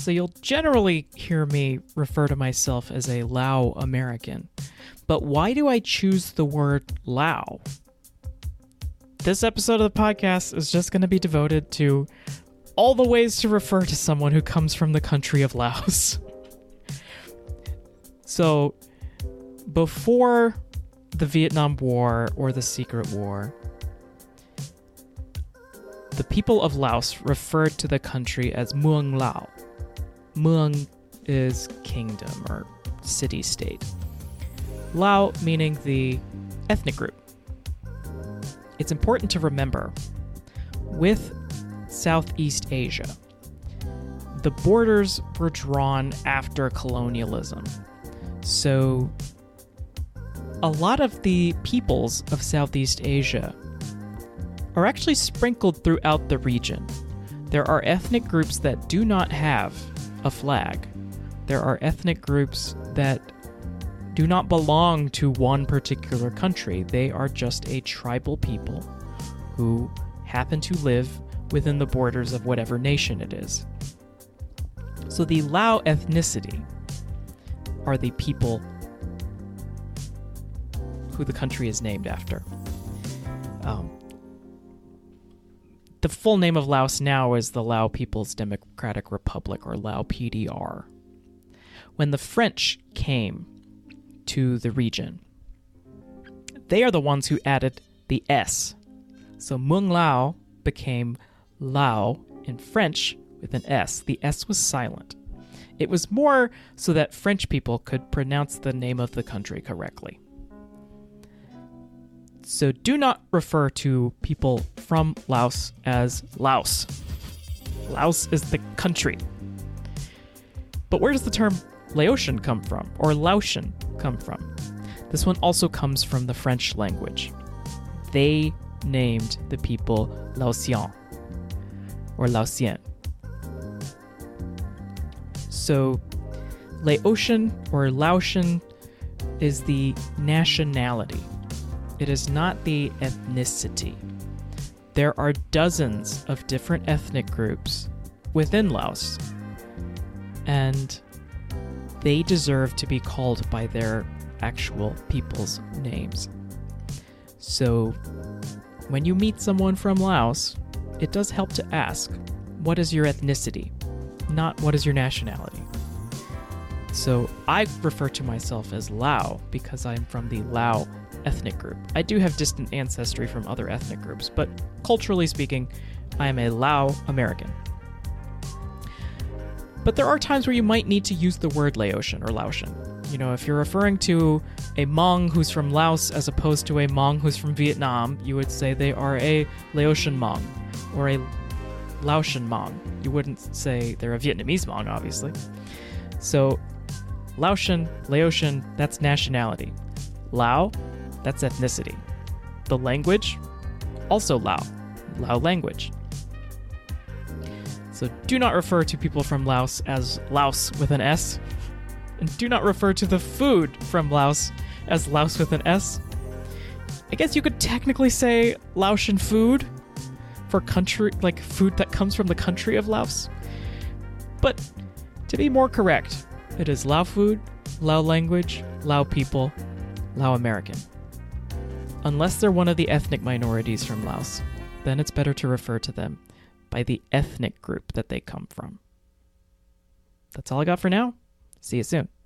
so you'll generally hear me refer to myself as a Lao American. But why do I choose the word Lao? This episode of the podcast is just going to be devoted to all the ways to refer to someone who comes from the country of Laos. So, before the Vietnam War or the Secret War, the people of Laos referred to the country as Muang Lao. Muang is kingdom or city-state. Lao meaning the ethnic group. It's important to remember, with Southeast Asia, the borders were drawn after colonialism. So a lot of the peoples of Southeast Asia are actually sprinkled throughout the region. There are ethnic groups that do not have a flag. There are ethnic groups that do not belong to one particular country. They are just a tribal people who happen to live within the borders of whatever nation it is. So the Lao ethnicity are the people who the country is named after. The full name of Laos now is the Lao People's Democratic Republic, or Lao PDR. When the French came to the region, they are the ones who added the S. So Muang Lao became Lao in French with an S. The S was silent. It was more so that French people could pronounce the name of the country correctly. So do not refer to people from Laos as Laos. Laos is the country. But where does the term Laotian come from, or Laotian come from? This one also comes from the French language. They named the people Laotian, or Laotien. So Laotian, or Laotian, is the nationality. It is not the ethnicity. There are dozens of different ethnic groups within Laos, and they deserve to be called by their actual people's names. So when you meet someone from Laos, it does help to ask, what is your ethnicity? Not what is your nationality? So I refer to myself as Lao because I'm from the Lao ethnic group. I do have distant ancestry from other ethnic groups, but culturally speaking, I am a Lao American. But there are times where you might need to use the word Laotian or Laotian. You know, if you're referring to a Hmong who's from Laos as opposed to a Hmong who's from Vietnam, you would say they are a Laotian Hmong or a Laotian Hmong. You wouldn't say they're a Vietnamese Hmong, obviously. So Laotian, Laotian, that's nationality. Lao, that's ethnicity. The language, also Lao. Lao language. So do not refer to people from Laos as Laos with an S. And do not refer to the food from Laos as Laos with an S. I guess you could technically say Laotian food for country, like food that comes from the country of Laos. But to be more correct, it is Lao food, Lao language, Lao people, Lao American. Unless they're one of the ethnic minorities from Laos, then it's better to refer to them by the ethnic group that they come from. That's all I got for now. See you soon.